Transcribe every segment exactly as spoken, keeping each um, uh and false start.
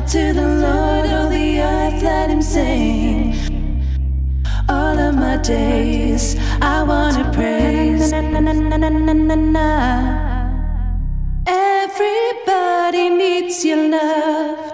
out to the Lord, all the earth let him sing. All of my days I want to praise. Everybody needs your love.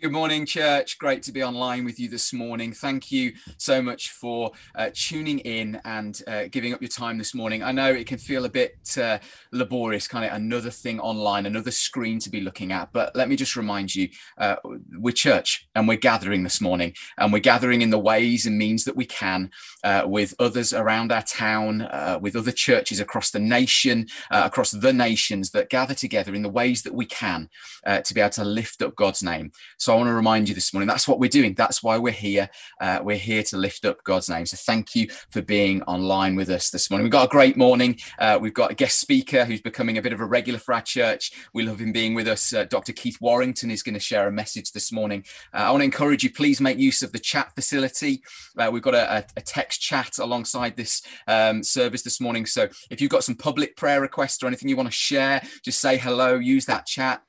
Good morning, church. Great to be online with you this morning. Thank you so much for uh, tuning in and uh, giving up your time this morning. I know it can feel a bit uh, laborious, kind of another thing online, another screen to be looking at. But let me just remind you, uh, we're church and we're gathering this morning, and we're gathering in the ways and means that we can uh, with others around our town, uh, with other churches across the nation, uh, across the nations that gather together in the ways that we can uh, to be able to lift up God's name. So I want to remind you this morning, that's what we're doing. That's why we're here. Uh, we're here to lift up God's name. So thank you for being online with us this morning. We've got a great morning. Uh, we've got a guest speaker who's becoming a bit of a regular for our church. We love him being with us. Uh, Dr Keith Warrington is going to share a message this morning. Uh, I want to encourage you, please make use of the chat facility. Uh, we've got a, a text chat alongside this um, service this morning. So if you've got some public prayer requests or anything you want to share, just say hello, use that chat.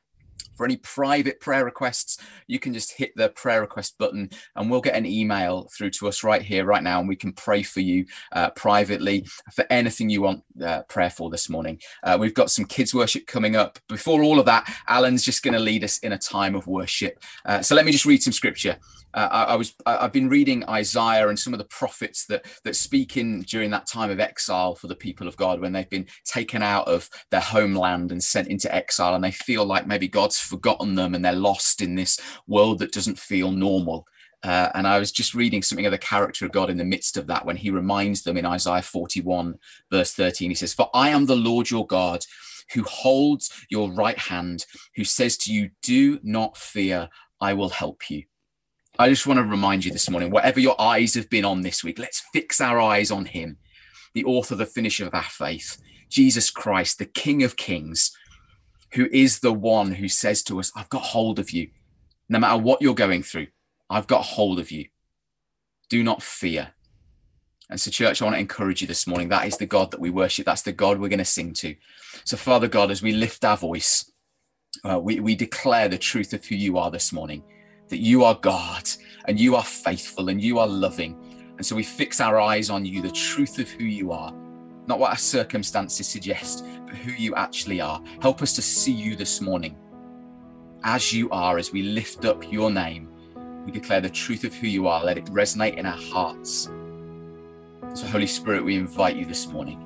For any private prayer requests, you can just hit the prayer request button and we'll get an email through to us right here, right now, and we can pray for you uh, privately for anything you want uh, prayer for this morning. Uh, we've got some kids worship coming up. Before all of that, Alan's just going to lead us in a time of worship. Uh, so let me just read some scripture. Uh, I, I was, I, I've been reading Isaiah and some of the prophets that, that speak in during that time of exile for the people of God, when they've been taken out of their homeland and sent into exile, and they feel like maybe God's forgotten them and they're lost in this world that doesn't feel normal. Uh, and I was just reading something of the character of God in the midst of that, when he reminds them in Isaiah forty-one, verse thirteen, he says, "For I am the Lord your God, who holds your right hand, who says to you, do not fear, I will help you." I just want to remind you this morning, whatever your eyes have been on this week, let's fix our eyes on him, the author, the finisher of our faith, Jesus Christ, the King of Kings, who is the one who says to us, I've got hold of you. No matter what you're going through, I've got hold of you. Do not fear. And so, church, I want to encourage you this morning. That is the God that we worship. That's the God we're going to sing to. So, Father God, as we lift our voice, uh, we, we declare the truth of who you are this morning. That you are God and you are faithful and you are loving. And so we fix our eyes on you, the truth of who you are, not what our circumstances suggest, but who you actually are. Help us to see you this morning as you are, as we lift up your name. We declare the truth of who you are. Let it resonate in our hearts. So Holy Spirit, we invite you this morning.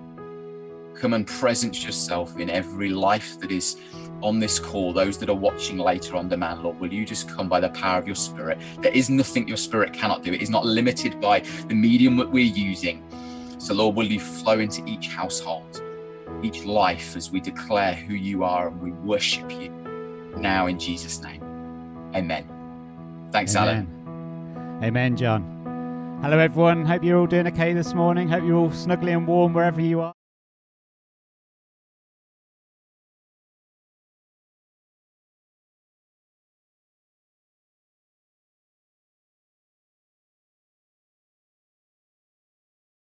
Come and present yourself in every life that is on this call, those that are watching later on demand. Lord, will you just come by the power of your Spirit? There is nothing your Spirit cannot do. It is not limited by the medium that we're using. So Lord, will you flow into each household, each life, as we declare who you are and we worship you now in Jesus' name. Amen. Thanks, Amen. Alan. Amen, John. Hello, everyone. Hope you're all doing okay this morning. Hope you're all snuggly and warm wherever you are.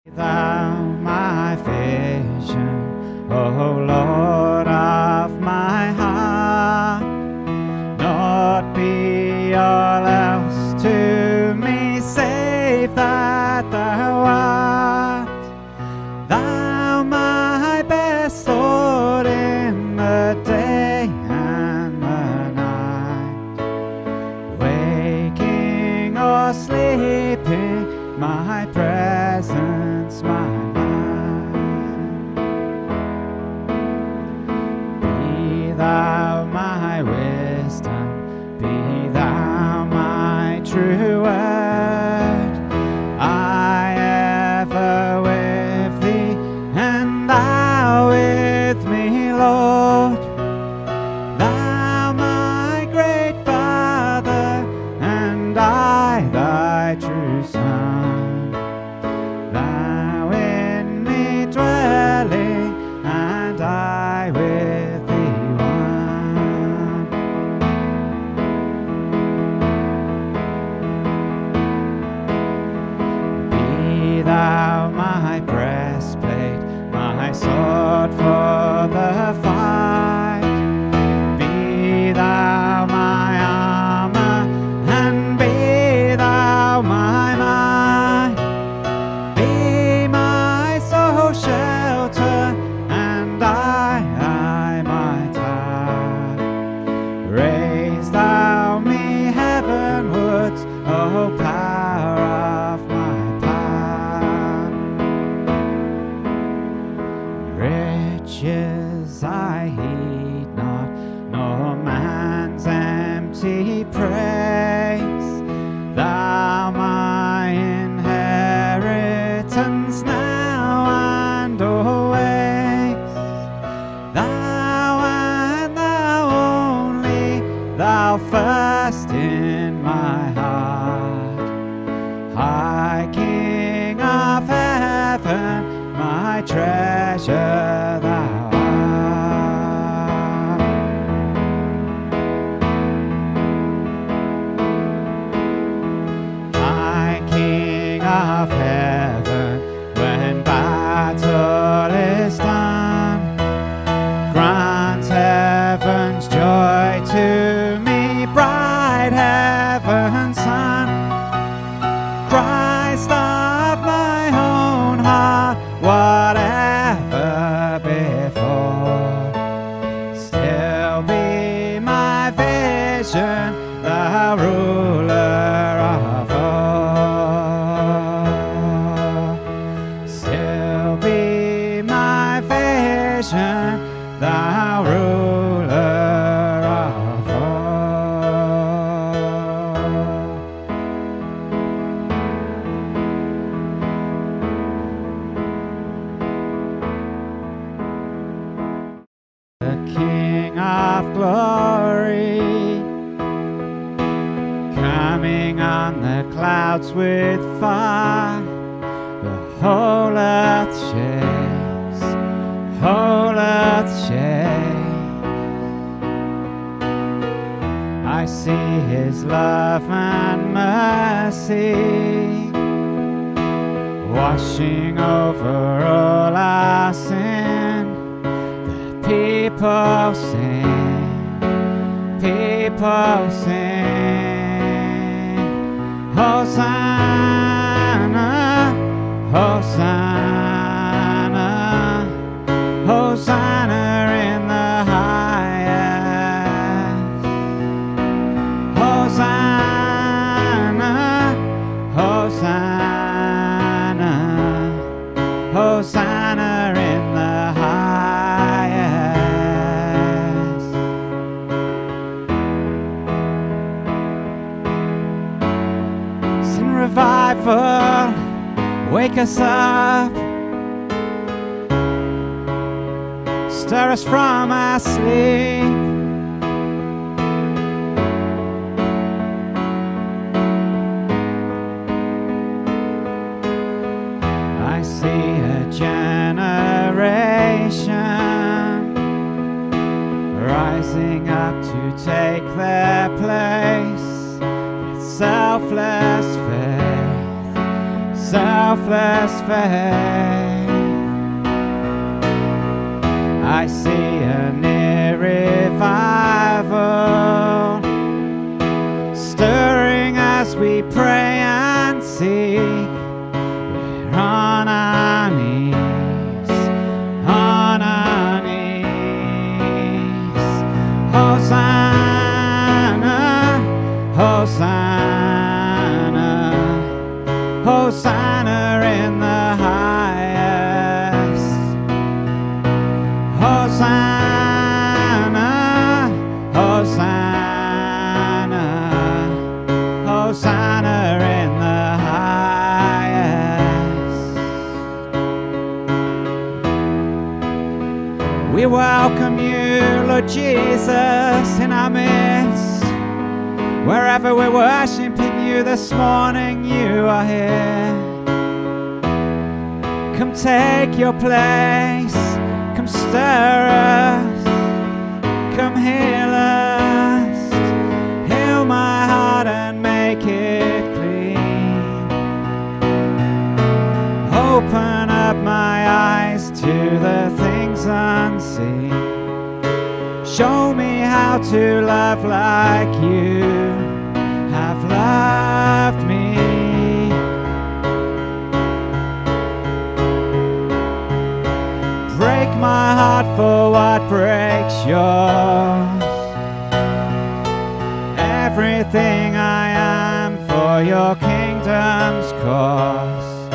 Thou my vision, O Lord of my heart, not be all else to me save that thou art. Thou my best Lord in the day and the night, waking or sleeping, my presence. My life. Be thou my wisdom, be thou my true word. I ever with thee, and thou with me, Lord. Thou my great Father, and I thy true Son. mighty praise. Thou my inheritance now and always. Thou and thou only, thou first in my heart. High King of heaven, my treasure thou. Of heaven, when battle is done, grant heaven's joy to me, bright heaven's sun. Christ of my own heart, whatever before, still be my vision, the ruler of all. Thou ruler of all, the King of glory, coming on the clouds with fire, the whole earth shakes. Whole earth shakes. I see his love and mercy washing over all our sin. The people sing, people sing. Hosanna, Hosanna. Hosanna in the highest. Hosanna, Hosanna, Hosanna in the highest. Sing revival, wake us up. Stir us from our sleep. I see a generation rising up to take their place with selfless faith, selfless faith. I see a near revival stirring as we pray and seek. We're on our knees, on our knees. Hosanna, Hosanna, Hosanna in the Hosanna, Hosanna, Hosanna in the highest. We welcome you, Lord Jesus, in our midst. Wherever we're worshiping you this morning, you are here. Come take your place. Come stir us, come heal us, heal my heart and make it clean. Open up my eyes to the things unseen. Show me how to love like you have loved me. Break my heart for what breaks yours. Everything I am for your kingdom's cause.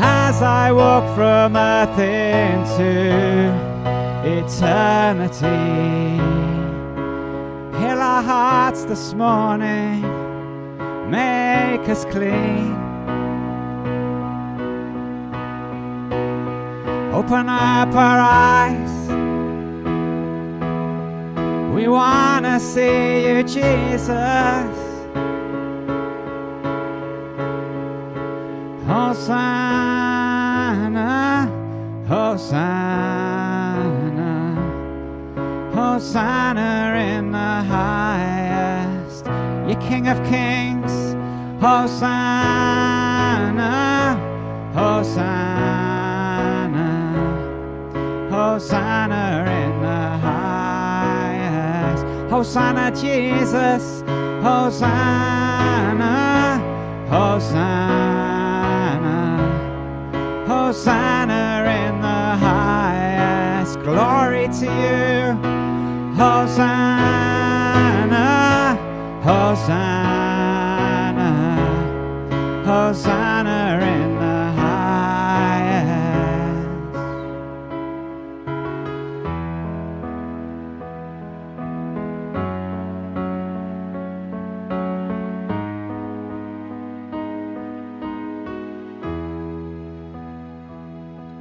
As I walk from earth into eternity, heal our hearts this morning, make us clean. Open up our eyes, we want to see you, Jesus. Hosanna, Hosanna, Hosanna in the highest. You King of Kings, Hosanna, Hosanna, Hosanna in the highest. Hosanna, Jesus, Hosanna, Hosanna. Hosanna in the highest, glory to you. Hosanna, Hosanna, Hosanna in the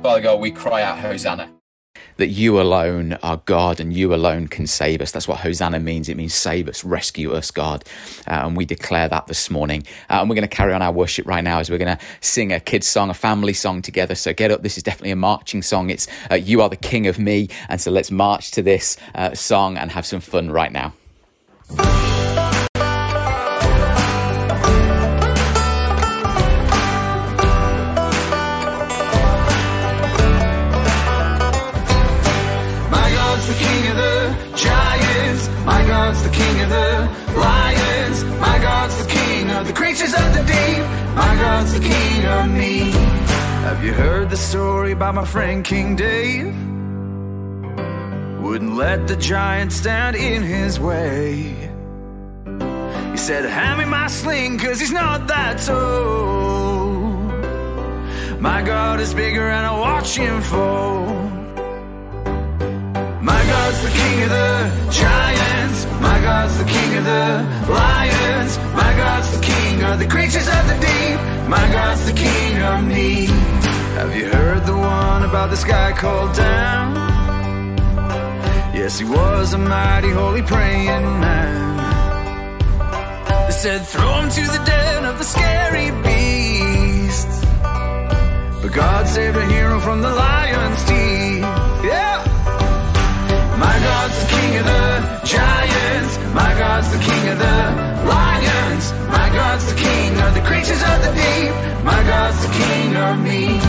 Father God, we cry out, Hosanna. That you alone are God and you alone can save us. That's what Hosanna means. It means save us, rescue us, God. Uh, and we declare that this morning. Uh, and we're going to carry on our worship right now as we're going to sing a kid's song, a family song together. So get up. This is definitely a marching song. It's uh, You Are the King of Me. And so let's march to this uh, song and have some fun right now. My God's the King of the lions. My God's the King of the creatures of the deep. My God's the King of me. Have you heard the story about my friend King Dave? Wouldn't let the giant stand in his way. He said, hand me my sling, cause he's not that old. My God is bigger and I watch him fall. My God's the King of the giants. My God's the King of the lions. My God's the King of the creatures of the deep. My God's the King of me. Have you heard the one about this guy called Dan? Yes, he was a mighty holy praying man. They said throw him to the den of the scary beast, but God saved a hero from the lion's teeth. Yeah. My God's the King of the giants. My God's the King of the lions. My God's the King of the creatures of the deep. My God's the King of me.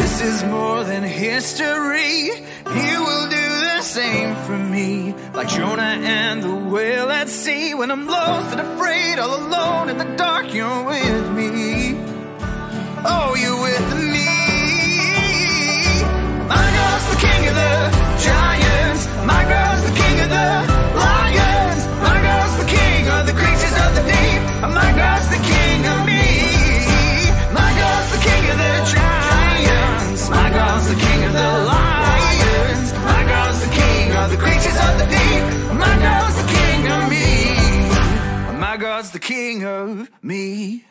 This is more than history. He will do the same for me. Like Jonah and the whale at sea, when I'm lost and afraid, all alone in the dark, you're with me. Oh, you're with me. My God's the King of the giants. My God's the King of the lions. My God's the King of the creatures of the deep. My God's the King of me. My God's the King of the giants. My God's the King of the lions. My God's the King of the creatures of the deep. My God's the King of me. My God's the King of me.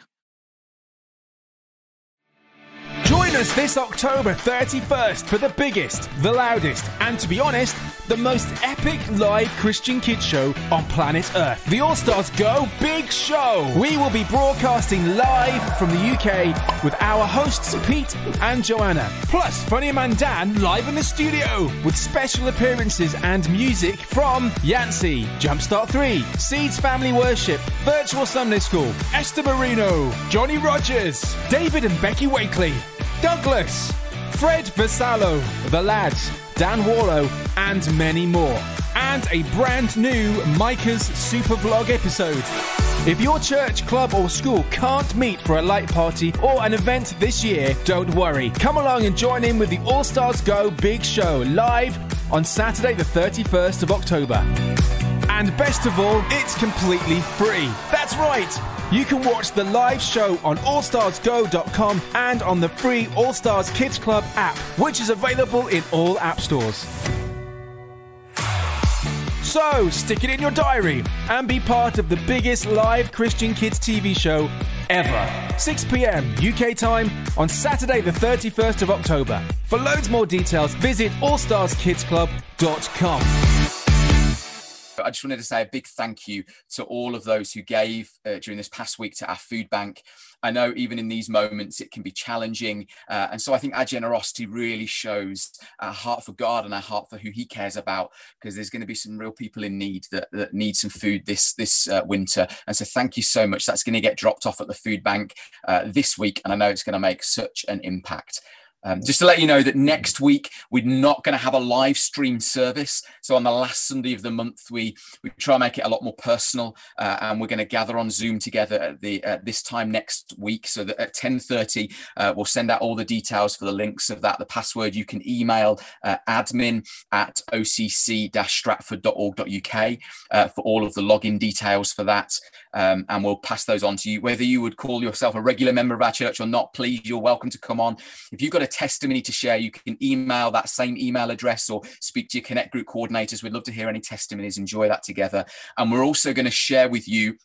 Join us this October thirty-first for the biggest, the loudest, and to be honest, the most epic live Christian kids show on planet Earth. The All-Stars Go Big Show. We will be broadcasting live from the U K with our hosts Pete and Joanna. Plus, Funny Man Dan live in the studio with special appearances and music from Yancey, Jumpstart three, Seeds Family Worship, Virtual Sunday School, Esther Marino, Johnny Rogers, David and Becky Wakeley, Douglas, Fred Vasalo, The Lads, Dan Warlow, and many more. And a brand new Micah's Super Vlog episode. If your church, club or school can't meet for a light party or an event this year, don't worry. Come along and join in with the All-Stars Go Big Show live on Saturday the thirty-first of October. And best of all, it's completely free. That's right. You can watch the live show on all stars go dot com and on the free All Stars Kids Club app, which is available in all app stores. So, stick it in your diary and be part of the biggest live Christian kids T V show ever. six p m U K time on Saturday the thirty-first of October. For loads more details, visit all stars kids club dot com. I just wanted to say a big thank you to all of those who gave uh, during this past week to our food bank. I know even in these moments it can be challenging. Uh, and so I think our generosity really shows our heart for God and our heart for who he cares about, because there's going to be some real people in need that, that need some food this, this uh, winter. And so thank you so much. That's going to get dropped off at the food bank uh, this week. And I know it's going to make such an impact. Um, just to let you know that next week we're not going to have a live stream service. So on the last Sunday of the month, we we try and make it a lot more personal, uh, and we're going to gather on Zoom together at the uh, this time next week. So that at ten thirty, uh, we'll send out all the details for the links of that. The password, you can email uh, admin at o c c dash stratford dot org dot u k uh, for all of the login details for that. Um, and we'll pass those on to you. Whether you would call yourself a regular member of our church or not, please, you're welcome to come on. If you've got a testimony to share, you can email that same email address or speak to your Connect Group coordinators. We'd love to hear any testimonies, enjoy that together. And we're also going to share with you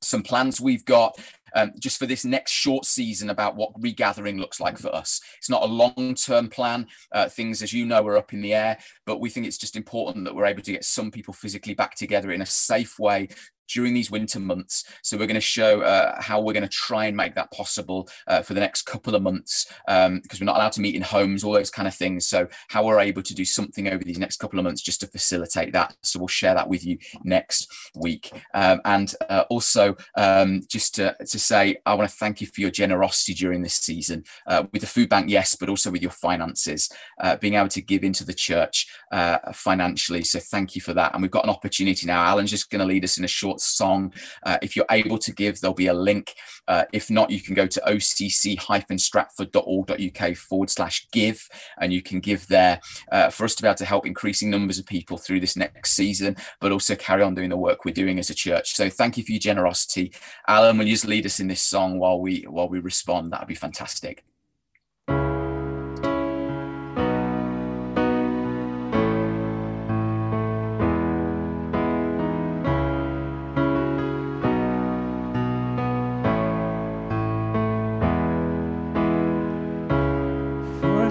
some plans we've got Um, just for this next short season about what regathering looks like for us. It's not a long-term plan. Uh, things, as you know, are up in the air, but we think it's just important that we're able to get some people physically back together in a safe way during these winter months. So we're going to show uh, how we're going to try and make that possible uh, for the next couple of months, um, because we're not allowed to meet in homes, all those kind of things. So how we're able to do something over these next couple of months just to facilitate that. So we'll share that with you next week. Um, and uh, also um, just to, to say I want to thank you for your generosity during this season uh, with the food bank, yes, but also with your finances, uh, being able to give into the church uh, financially. So thank you for that. And we've got an opportunity now. Alan's just going to lead us in a short song. Uh, if you're able to give, there'll be a link. Uh, if not, you can go to o c c dash stratford dot org dot u k forward slash give, and you can give there uh, for us to be able to help increasing numbers of people through this next season, but also carry on doing the work we're doing as a church. So thank you for your generosity. Alan, will you just lead us in this song while we while we respond? That'd be fantastic. Before I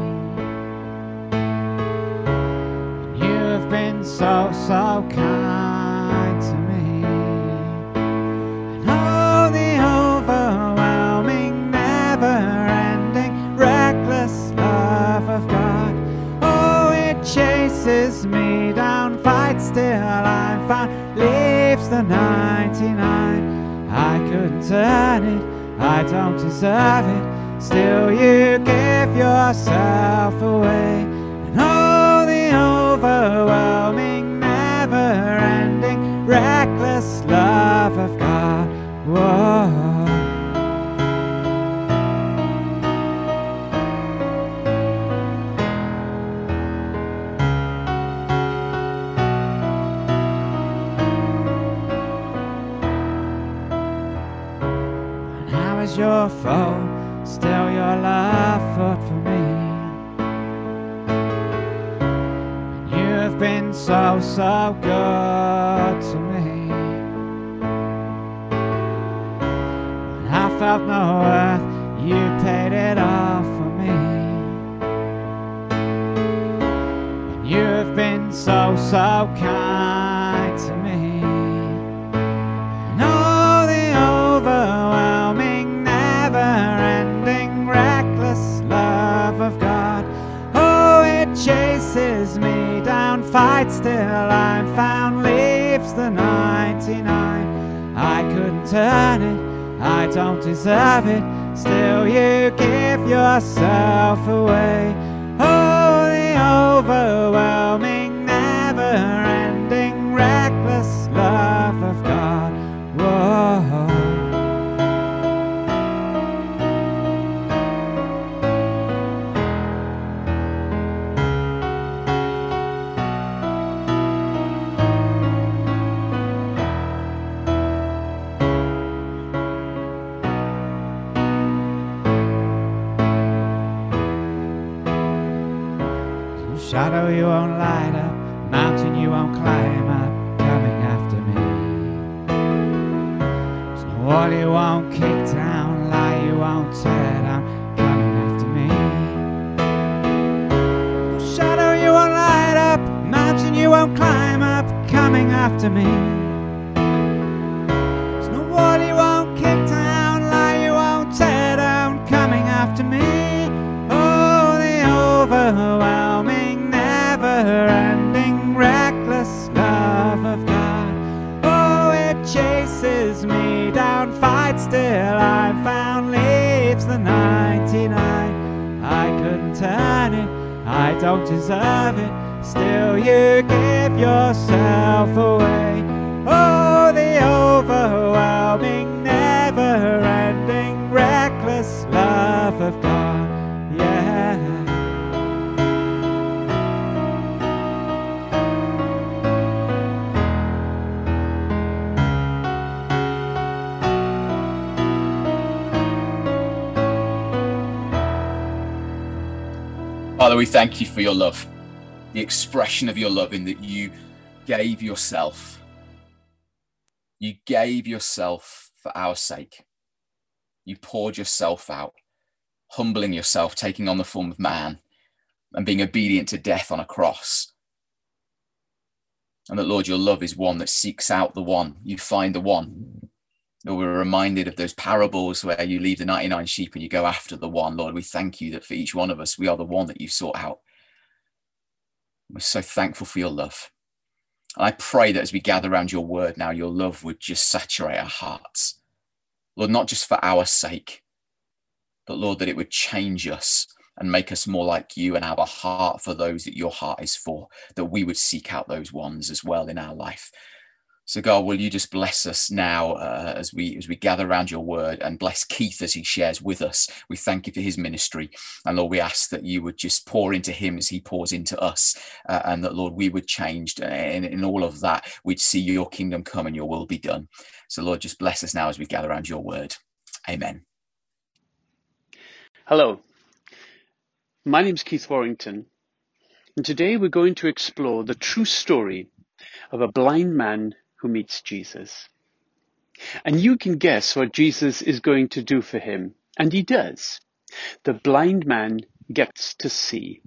and you have been so, so kind to me. And oh, the overwhelming, never-ending, reckless love of God, oh, it chases me down, fights till I'm found, leaves the ninety-nine. I couldn't turn it, I don't deserve it, still you give yourself away. And oh, the overwhelming, never-ending, reckless love of God. Whoa. Your foe, still your love fought for me, and you have been so, so good to me. When I felt no worth, you paid it all for me, and you have been so, so kind to me. And all the overwhelming, never-ending, reckless love of God, oh, it chases me down, fights till I'm found, leaves the ninety-nine. I couldn't turn it, I don't deserve it, still you give yourself away. Oh, the overwhelming, never-ending, reckless Shadow you won't light up, mountain you won't climb up, coming after me. There's no wall you won't kick down, lie you won't tear down, coming after me. No shadow you won't light up, mountain you won't climb up, coming after me. There's no wall you won't kick down, lie you won't tear down, coming after me. Oh, the overwhelm. Never-ending, reckless love of God. Oh, it chases me down, fights till I'm found, leaves the ninety-nine. I couldn't turn it, I don't deserve it, still you give yourself away. Oh, the overwhelming, never-ending, reckless love of God. Yeah. Father, we thank you for your love, the expression of your love in that you gave yourself. You gave yourself for our sake. You poured yourself out, humbling yourself, taking on the form of man and being obedient to death on a cross. And that, Lord, your love is one that seeks out the one. You find the one. Lord, we're reminded of those parables where you leave the ninety-nine sheep and you go after the one. Lord, we thank you that for each one of us, we are the one that you've sought out. We're so thankful for your love. And I pray that as we gather around your word now, your love would just saturate our hearts. Lord, not just for our sake, but Lord, that it would change us and make us more like you and have a heart for those that your heart is for, that we would seek out those ones as well in our life. So God, will you just bless us now uh, as we as we gather around your word, and bless Keith as he shares with us. We thank you for his ministry. And Lord, we ask that you would just pour into him as he pours into us, uh, and that, Lord, we would change. And in all of that, we'd see your kingdom come and your will be done. So Lord, just bless us now as we gather around your word. Amen. Hello, my name's Keith Warrington. And today we're going to explore the true story of a blind man who meets Jesus. And you can guess what Jesus is going to do for him. And he does. The blind man gets to see.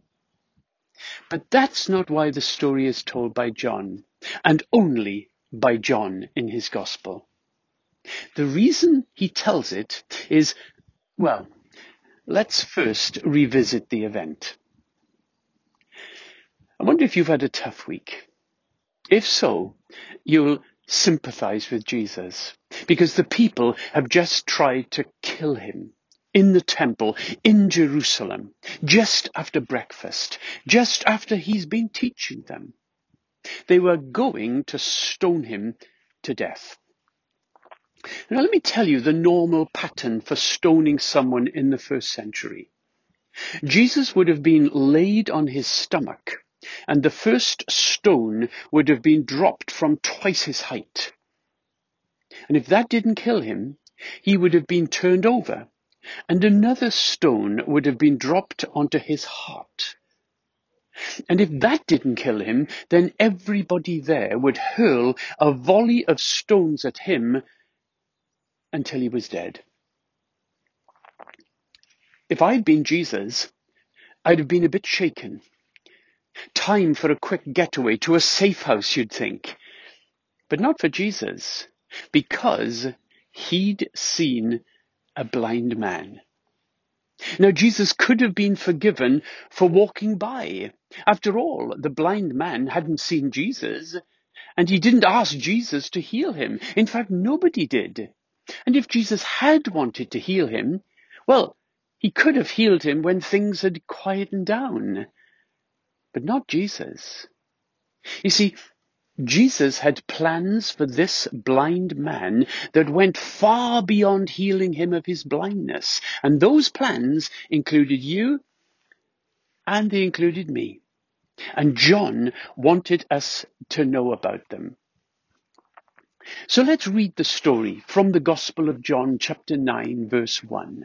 But that's not why the story is told by John, and only by John in his gospel. The reason he tells it is, well, let's first revisit the event. I wonder if you've had a tough week. If so, you'll sympathize with Jesus, because the people have just tried to kill him in the temple in Jerusalem, just after breakfast, just after he's been teaching them. They were going to stone him to death. Now, let me tell you the normal pattern for stoning someone in the first century. Jesus would have been laid on his stomach, and the first stone would have been dropped from twice his height. And if that didn't kill him, he would have been turned over, and another stone would have been dropped onto his heart. And if that didn't kill him, then everybody there would hurl a volley of stones at him until he was dead. If I'd been Jesus, I'd have been a bit shaken. Time for a quick getaway to a safe house, you'd think. But not for Jesus, because he'd seen a blind man. Now, Jesus could have been forgiven for walking by. After all, the blind man hadn't seen Jesus, and he didn't ask Jesus to heal him. In fact, nobody did. And if Jesus had wanted to heal him, well, he could have healed him when things had quietened down. But not Jesus. You see, Jesus had plans for this blind man that went far beyond healing him of his blindness. And those plans included you, and they included me. And John wanted us to know about them. So let's read the story from the Gospel of John, chapter nine, verse one.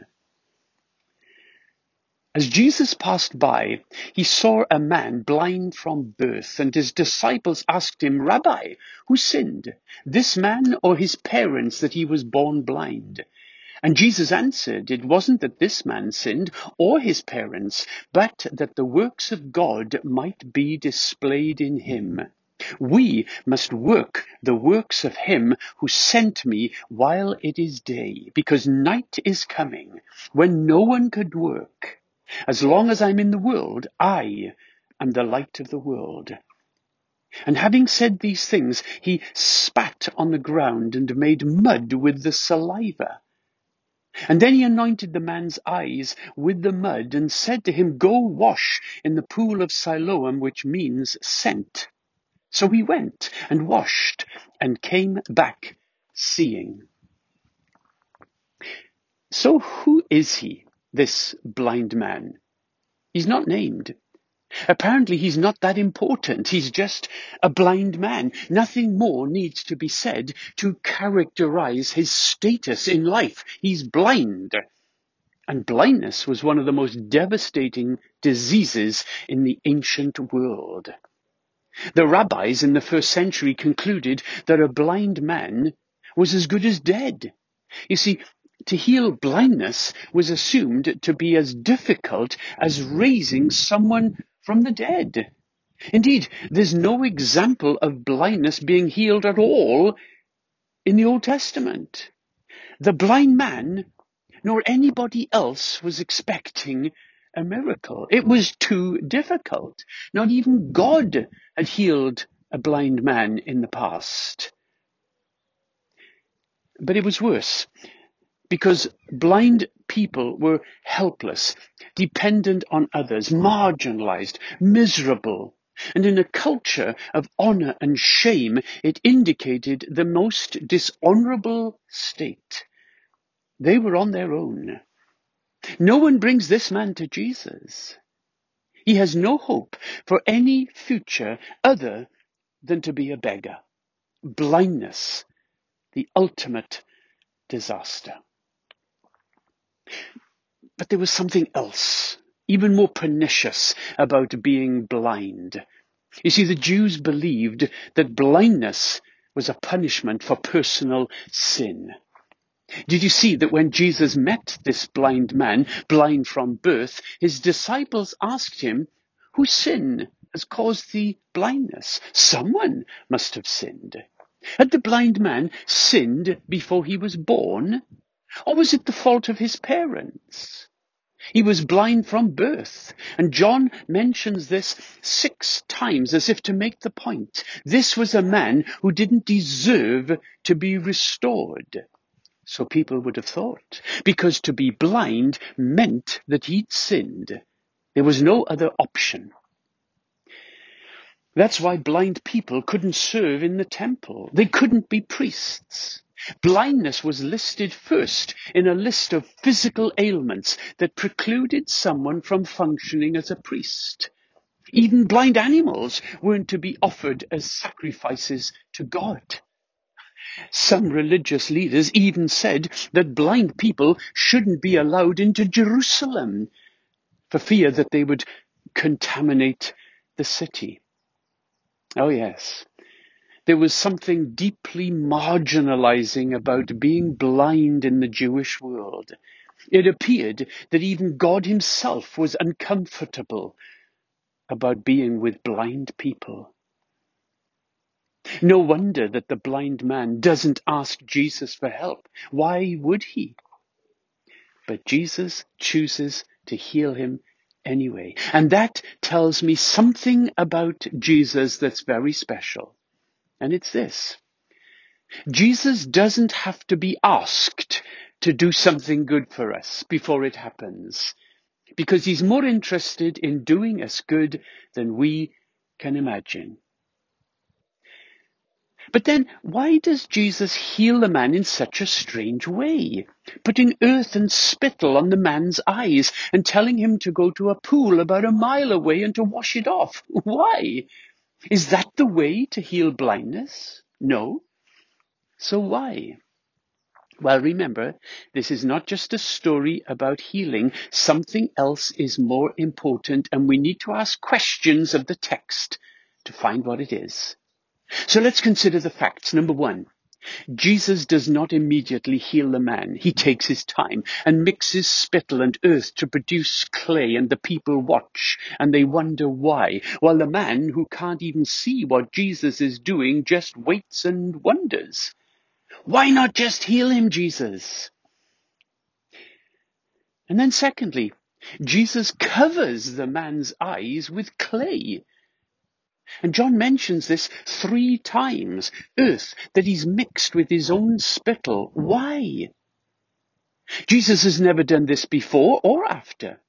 As Jesus passed by, he saw a man blind from birth, and his disciples asked him, "Rabbi, who sinned, this man or his parents, that he was born blind?" And Jesus answered, "It wasn't that this man sinned or his parents, but that the works of God might be displayed in him. We must work the works of him who sent me while it is day, because night is coming when no one could work. As long as I'm in the world, I am the light of the world." And having said these things, he spat on the ground and made mud with the saliva. And then he anointed the man's eyes with the mud and said to him, "Go wash in the pool of Siloam," which means sent. So he went and washed and came back seeing. So who is he? This blind man. He's not named. Apparently he's not that important. He's just a blind man. Nothing more needs to be said to characterize his status in life. He's blind. And blindness was one of the most devastating diseases in the ancient world. The rabbis in the first century concluded that a blind man was as good as dead. You see, to heal blindness was assumed to be as difficult as raising someone from the dead. Indeed, there's no example of blindness being healed at all in the Old Testament. The blind man, nor anybody else, was expecting a miracle. It was too difficult. Not even God had healed a blind man in the past. But it was worse, because blind people were helpless, dependent on others, marginalized, miserable. And in a culture of honor and shame, it indicated the most dishonorable state. They were on their own. No one brings this man to Jesus. He has no hope for any future other than to be a beggar. Blindness, the ultimate disaster. But there was something else, even more pernicious, about being blind. You see, the Jews believed that blindness was a punishment for personal sin. Did you see that when Jesus met this blind man, blind from birth, his disciples asked him, "Whose sin has caused the blindness? Someone must have sinned." Had the blind man sinned before he was born? Or was it the fault of his parents? He was blind from birth, and John mentions this six times as if to make the point. This was a man who didn't deserve to be restored. So people would have thought, because to be blind meant that he'd sinned. There was no other option. That's why blind people couldn't serve in the temple. They couldn't be priests. Blindness was listed first in a list of physical ailments that precluded someone from functioning as a priest. Even blind animals weren't to be offered as sacrifices to God. Some religious leaders even said that blind people shouldn't be allowed into Jerusalem for fear that they would contaminate the city. Oh yes, there was something deeply marginalizing about being blind in the Jewish world. It appeared that even God himself was uncomfortable about being with blind people. No wonder that the blind man doesn't ask Jesus for help. Why would he? But Jesus chooses to heal him anyway. And that tells me something about Jesus that's very special. And it's this. Jesus doesn't have to be asked to do something good for us before it happens, because he's more interested in doing us good than we can imagine. But then, why does Jesus heal the man in such a strange way, putting earth and spittle on the man's eyes and telling him to go to a pool about a mile away and to wash it off? Why? Is that the way to heal blindness? No. So why? Well, remember, this is not just a story about healing. Something else is more important, and we need to ask questions of the text to find what it is. So let's consider the facts. Number one, Jesus does not immediately heal the man. He takes his time and mixes spittle and earth to produce clay, and the people watch and they wonder why, while the man, who can't even see what Jesus is doing, just waits and wonders. Why not just heal him, Jesus? And then secondly, Jesus covers the man's eyes with clay. And John mentions this three times, earth that he's mixed with his own spittle. Why? Jesus has never done this before or after.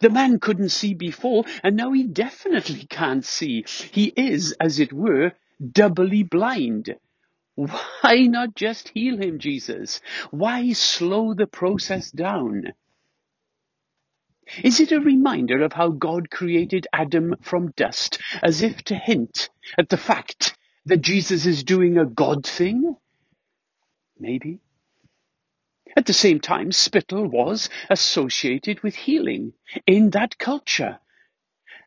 The man couldn't see before, and now he definitely can't see. He is, as it were, doubly blind. Why not just heal him, Jesus? Why slow the process down? Is it a reminder of how God created Adam from dust, as if to hint at the fact that Jesus is doing a God thing? Maybe. At the same time, spittle was associated with healing in that culture.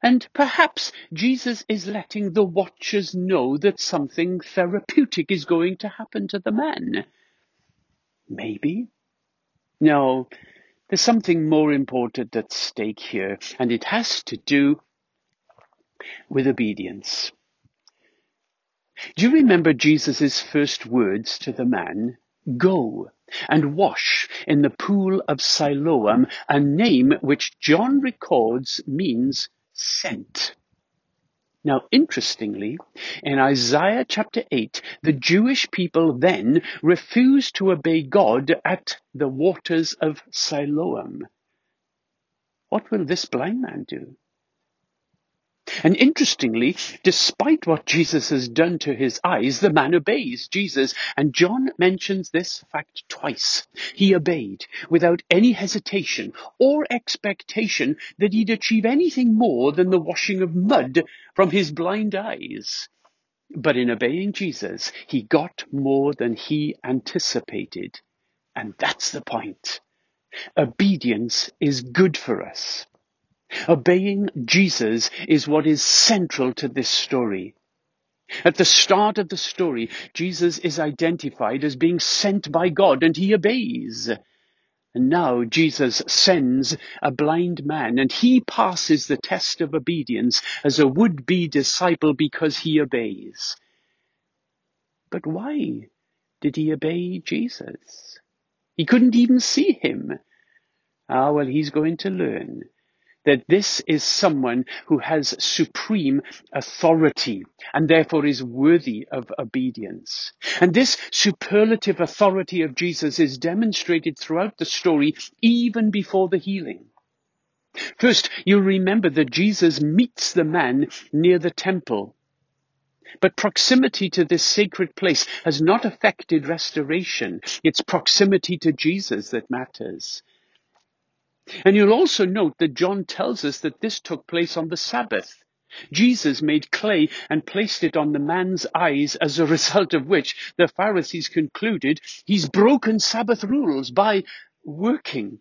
And perhaps Jesus is letting the watchers know that something therapeutic is going to happen to the man. Maybe. No, there's something more important at stake here, and it has to do with obedience. Do you remember Jesus' first words to the man? Go and wash in the pool of Siloam, a name which John records means sent. Now, interestingly, in Isaiah chapter eight, the Jewish people then refused to obey God at the waters of Siloam. What will this blind man do? And interestingly, despite what Jesus has done to his eyes, the man obeys Jesus. And John mentions this fact twice. He obeyed without any hesitation or expectation that he'd achieve anything more than the washing of mud from his blind eyes. But in obeying Jesus, he got more than he anticipated. And that's the point. Obedience is good for us. Obeying Jesus is what is central to this story. At the start of the story, Jesus is identified as being sent by God, and he obeys. And now Jesus sends a blind man, and he passes the test of obedience as a would-be disciple because he obeys. But why did he obey Jesus? He couldn't even see him. Ah, well, he's going to learn that this is someone who has supreme authority and therefore is worthy of obedience. And this superlative authority of Jesus is demonstrated throughout the story, even before the healing. First, you'll remember that Jesus meets the man near the temple. But proximity to this sacred place has not affected restoration. It's proximity to Jesus that matters. And you'll also note that John tells us that this took place on the Sabbath. Jesus made clay and placed it on the man's eyes, as a result of which the Pharisees concluded he's broken Sabbath rules by working.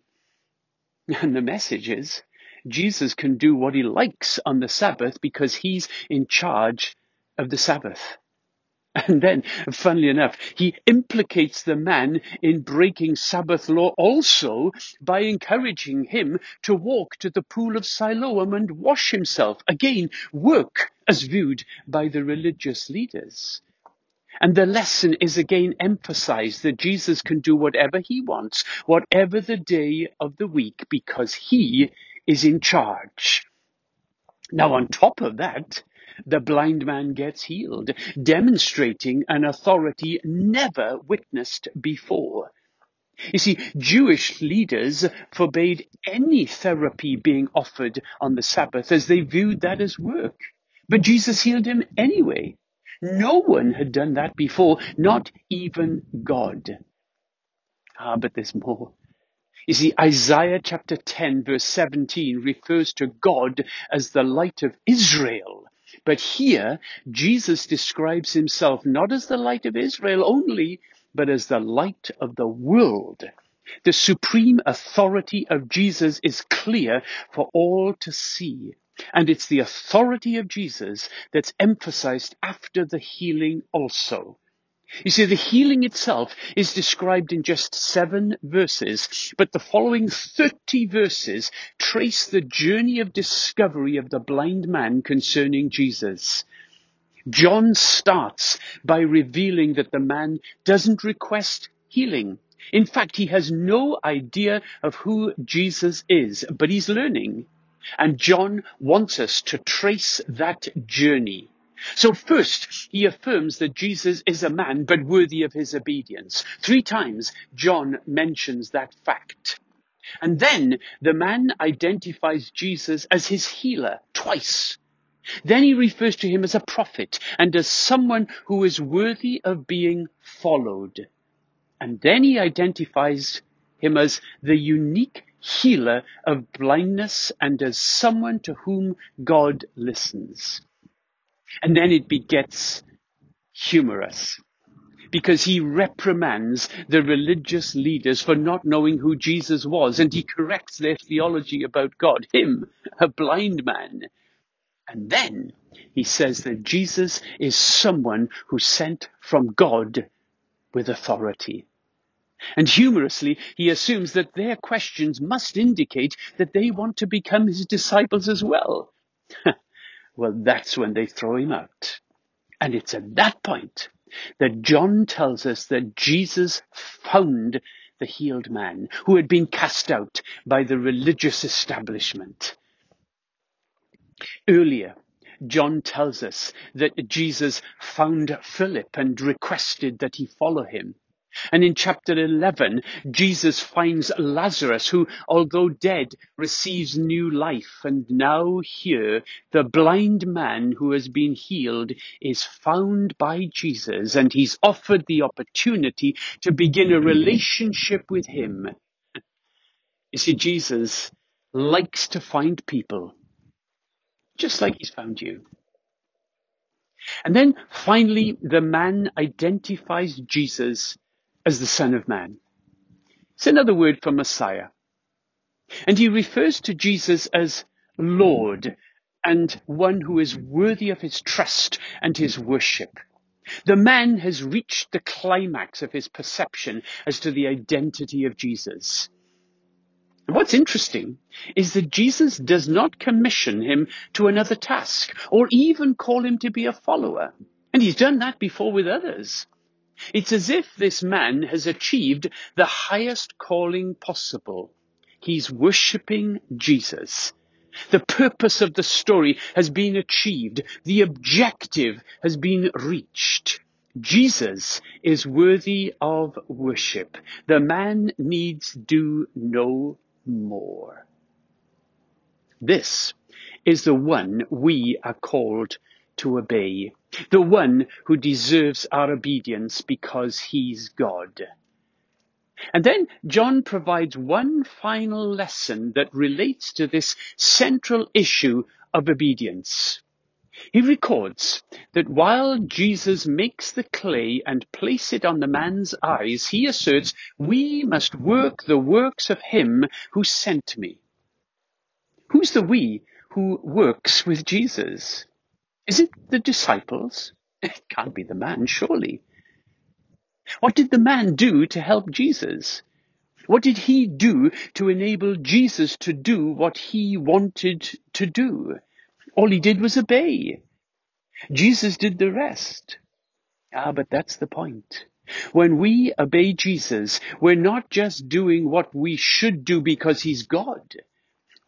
And the message is, Jesus can do what he likes on the Sabbath because he's in charge of the Sabbath. And then, funnily enough, he implicates the man in breaking Sabbath law also by encouraging him to walk to the pool of Siloam and wash himself. Again, work as viewed by the religious leaders. And the lesson is again emphasized that Jesus can do whatever he wants, whatever the day of the week, because he is in charge. Now, on top of that, the blind man gets healed, demonstrating an authority never witnessed before. You see, Jewish leaders forbade any therapy being offered on the Sabbath, as they viewed that as work. But Jesus healed him anyway. No one had done that before, not even God. Ah, but there's more. You see, Isaiah chapter ten, verse seventeen refers to God as the light of Israel. But here, Jesus describes himself not as the light of Israel only, but as the light of the world. The supreme authority of Jesus is clear for all to see. And it's the authority of Jesus that's emphasized after the healing also. You see, the healing itself is described in just seven verses, but the following thirty verses trace the journey of discovery of the blind man concerning Jesus. John starts by revealing that the man doesn't request healing. In fact, he has no idea of who Jesus is, but he's learning. And John wants us to trace that journey. So first, he affirms that Jesus is a man, but worthy of his obedience. Three times, John mentions that fact. And then the man identifies Jesus as his healer twice. Then he refers to him as a prophet and as someone who is worthy of being followed. And then he identifies him as the unique healer of blindness and as someone to whom God listens. And then it begets humorous, because he reprimands the religious leaders for not knowing who Jesus was, and he corrects their theology about God, him, a blind man. And then he says that Jesus is someone who sent from God with authority. And humorously, he assumes that their questions must indicate that they want to become his disciples as well. Well, that's when they throw him out. And it's at that point that John tells us that Jesus found the healed man who had been cast out by the religious establishment. Earlier, John tells us that Jesus found Philip and requested that he follow him. And in chapter eleven, Jesus finds Lazarus, who, although dead, receives new life. And now here, the blind man who has been healed is found by Jesus, and he's offered the opportunity to begin a relationship with him. You see, Jesus likes to find people, just like he's found you. And then finally, the man identifies Jesus as the Son of Man. It's another word for Messiah. And he refers to Jesus as Lord and one who is worthy of his trust and his worship. The man has reached the climax of his perception as to the identity of Jesus. And what's interesting is that Jesus does not commission him to another task or even call him to be a follower. And he's done that before with others. It's as if this man has achieved the highest calling possible. He's worshipping Jesus. The purpose of the story has been achieved. The objective has been reached. Jesus is worthy of worship. The man needs do no more. This is the one we are called to obey, the one who deserves our obedience because he's God. And then John provides one final lesson that relates to this central issue of obedience. He records that while Jesus makes the clay and places it on the man's eyes, he asserts, "We must work the works of him who sent me." Who's the we who works with Jesus? Is it the disciples? It can't be the man, surely. What did the man do to help Jesus? What did he do to enable Jesus to do what he wanted to do? All he did was obey. Jesus did the rest. Ah, but that's the point. When we obey Jesus, we're not just doing what we should do because he's God.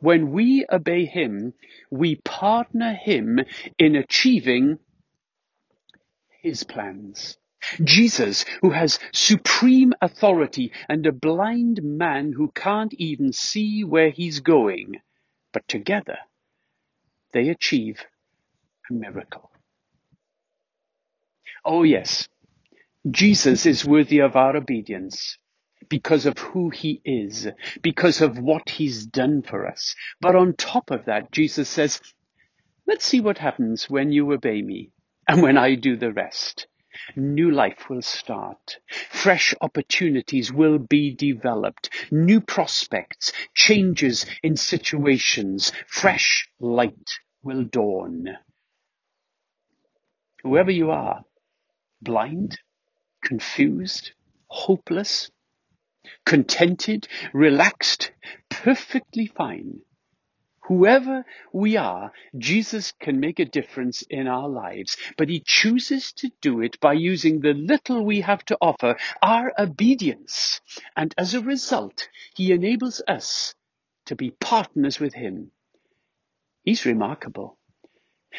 When we obey him, we partner him in achieving his plans. Jesus, who has supreme authority, and a blind man who can't even see where he's going. But together, they achieve a miracle. Oh yes, Jesus is worthy of our obedience, because of who he is, because of what he's done for us. But on top of that, Jesus says, let's see what happens when you obey me and when I do the rest. New life will start. Fresh opportunities will be developed. New prospects, changes in situations, fresh light will dawn. Whoever you are, blind, confused, hopeless, contented, relaxed, perfectly fine. Whoever we are, Jesus can make a difference in our lives, but he chooses to do it by using the little we have to offer, our obedience. And as a result, he enables us to be partners with him. He's remarkable,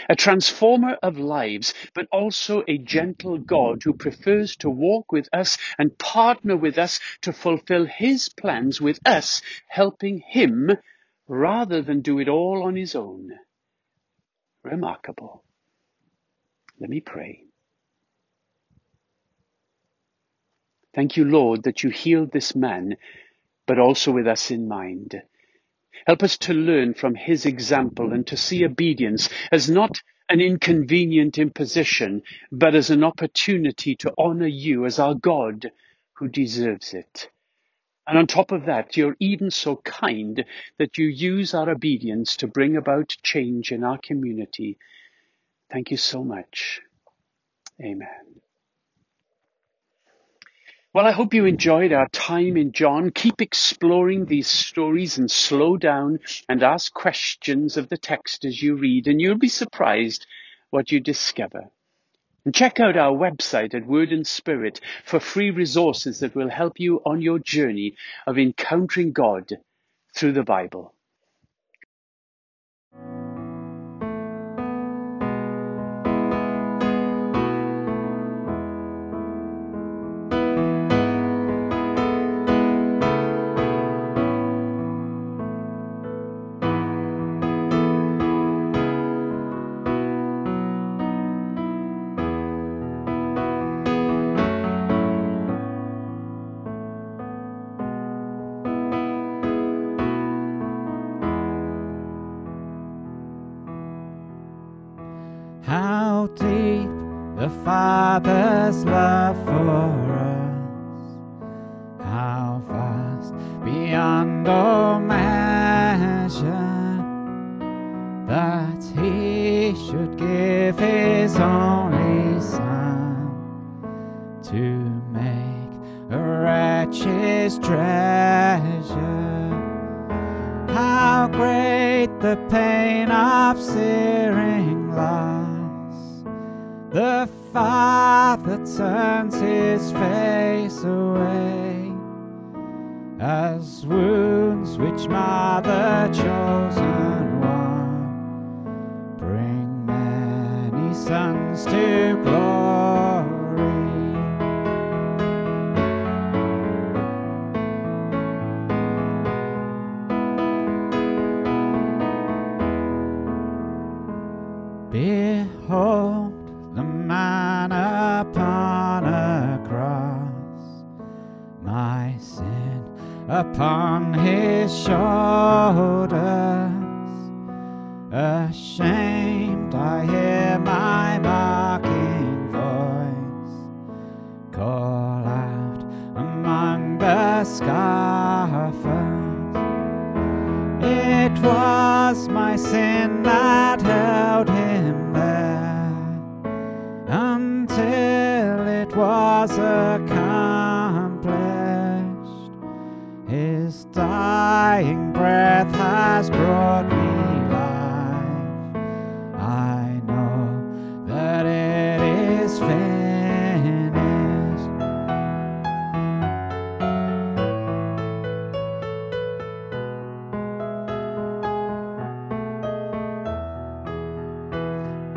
a transformer of lives, but also a gentle God who prefers to walk with us and partner with us to fulfill his plans with us, helping him rather than do it all on his own. Remarkable. Let me pray. Thank you, Lord, that you healed this man, but also with us in mind. Help us to learn from his example and to see obedience as not an inconvenient imposition, but as an opportunity to honor you as our God who deserves it. And on top of that, you're even so kind that you use our obedience to bring about change in our community. Thank you so much. Amen. Well, I hope you enjoyed our time in John. Keep exploring these stories and slow down and ask questions of the text as you read, and you'll be surprised what you discover. And check out our website at Word and Spirit for free resources that will help you on your journey of encountering God through the Bible. How deep the Father's love for us, how vast beyond all measure, that he should give his only Son to make a wretch his treasure. How great the pain of searing love, the Father turns his face away, as wounds which mar the chosen one bring many sons to glory. Behold, upon his shoulders, ashamed I hear my mocking voice call out among the scoffers. It was my sin that held him there until it was accomplished. His dying breath has brought me life. I know that it is finished.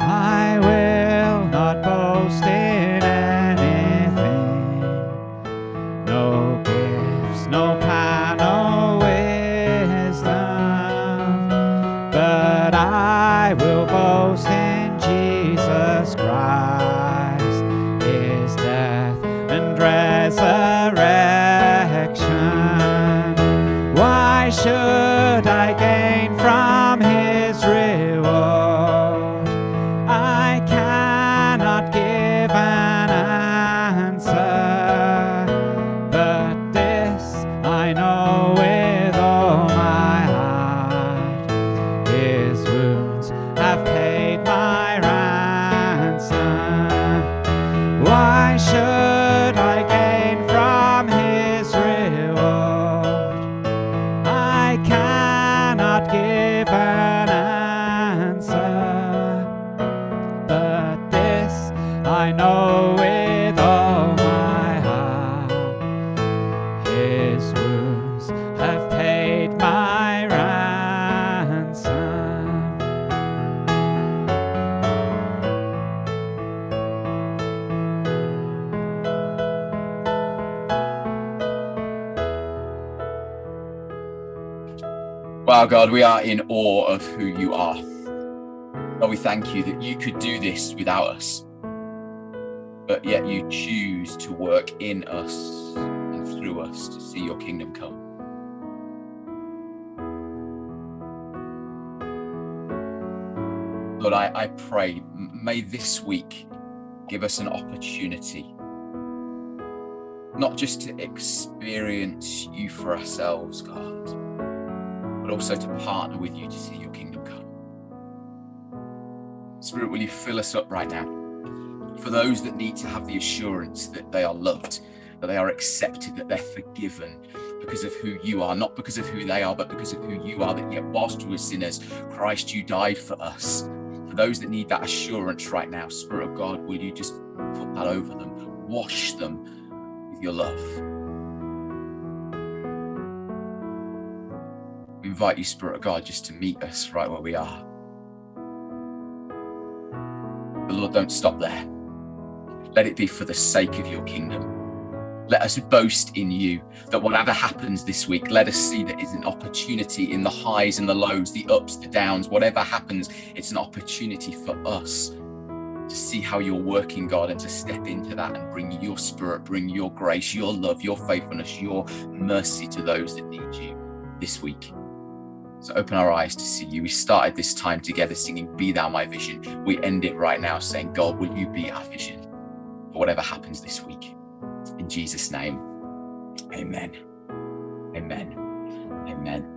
I will not boast in anything. No gifts, no power, give an His wounds have paid my ransom. Wow, God, we are in awe of who you are. God, we thank you that you could do this without us, but yet you choose to work in us and through us to see your kingdom come. Lord, I, I pray, may this week give us an opportunity, not just to experience you for ourselves, God, but also to partner with you to see your kingdom come. Spirit, will you fill us up right now? For those that need to have the assurance that they are loved, that they are accepted, that they're forgiven because of who you are, not because of who they are, but because of who you are, that yet whilst we were sinners, Christ, you died for us. For those that need that assurance right now, Spirit of God, will you just put that over them, wash them with your love. We invite you, Spirit of God, just to meet us right where we are. But Lord, don't stop there. Let it be for the sake of your kingdom. Let us boast in you that whatever happens this week, let us see that it's an opportunity in the highs and the lows, the ups, the downs, whatever happens, it's an opportunity for us to see how you're working, God, and to step into that and bring your spirit, bring your grace, your love, your faithfulness, your mercy to those that need you this week. So open our eyes to see you. We started this time together singing, "Be Thou My Vision." We end it right now saying, God, will you be our vision? For whatever happens this week, in Jesus' name, amen, amen, amen.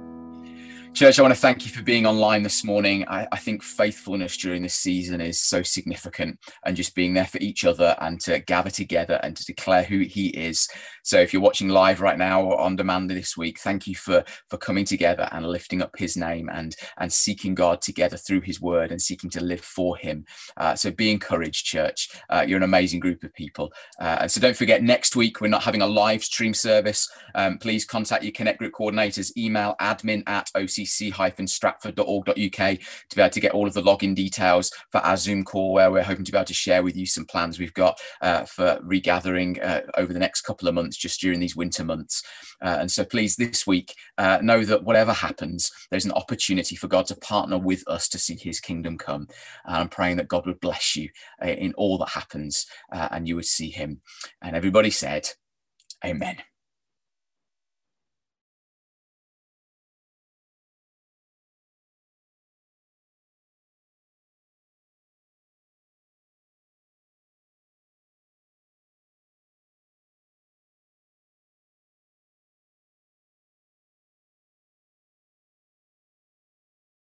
Church, I want to thank you for being online this morning. I, I think faithfulness during this season is so significant, and just being there for each other and to gather together and to declare who he is. So if you're watching live right now or on demand this week, thank you for, for coming together and lifting up his name and, and seeking God together through his word and seeking to live for him. Uh, so be encouraged, church. Uh, you're an amazing group of people. Uh, and so don't forget, next week, we're not having a live stream service. Um, please contact your Connect Group coordinators, email admin at o c c dash stratford dot org dot u k to be able to get all of the login details for our Zoom call, where we're hoping to be able to share with you some plans we've got uh, for regathering uh, over the next couple of months, just during these winter months. Uh, and so please, this week, uh, know that whatever happens, there's an opportunity for God to partner with us to see his kingdom come. And I'm praying that God would bless you in all that happens uh, and you would see him. And everybody said, amen.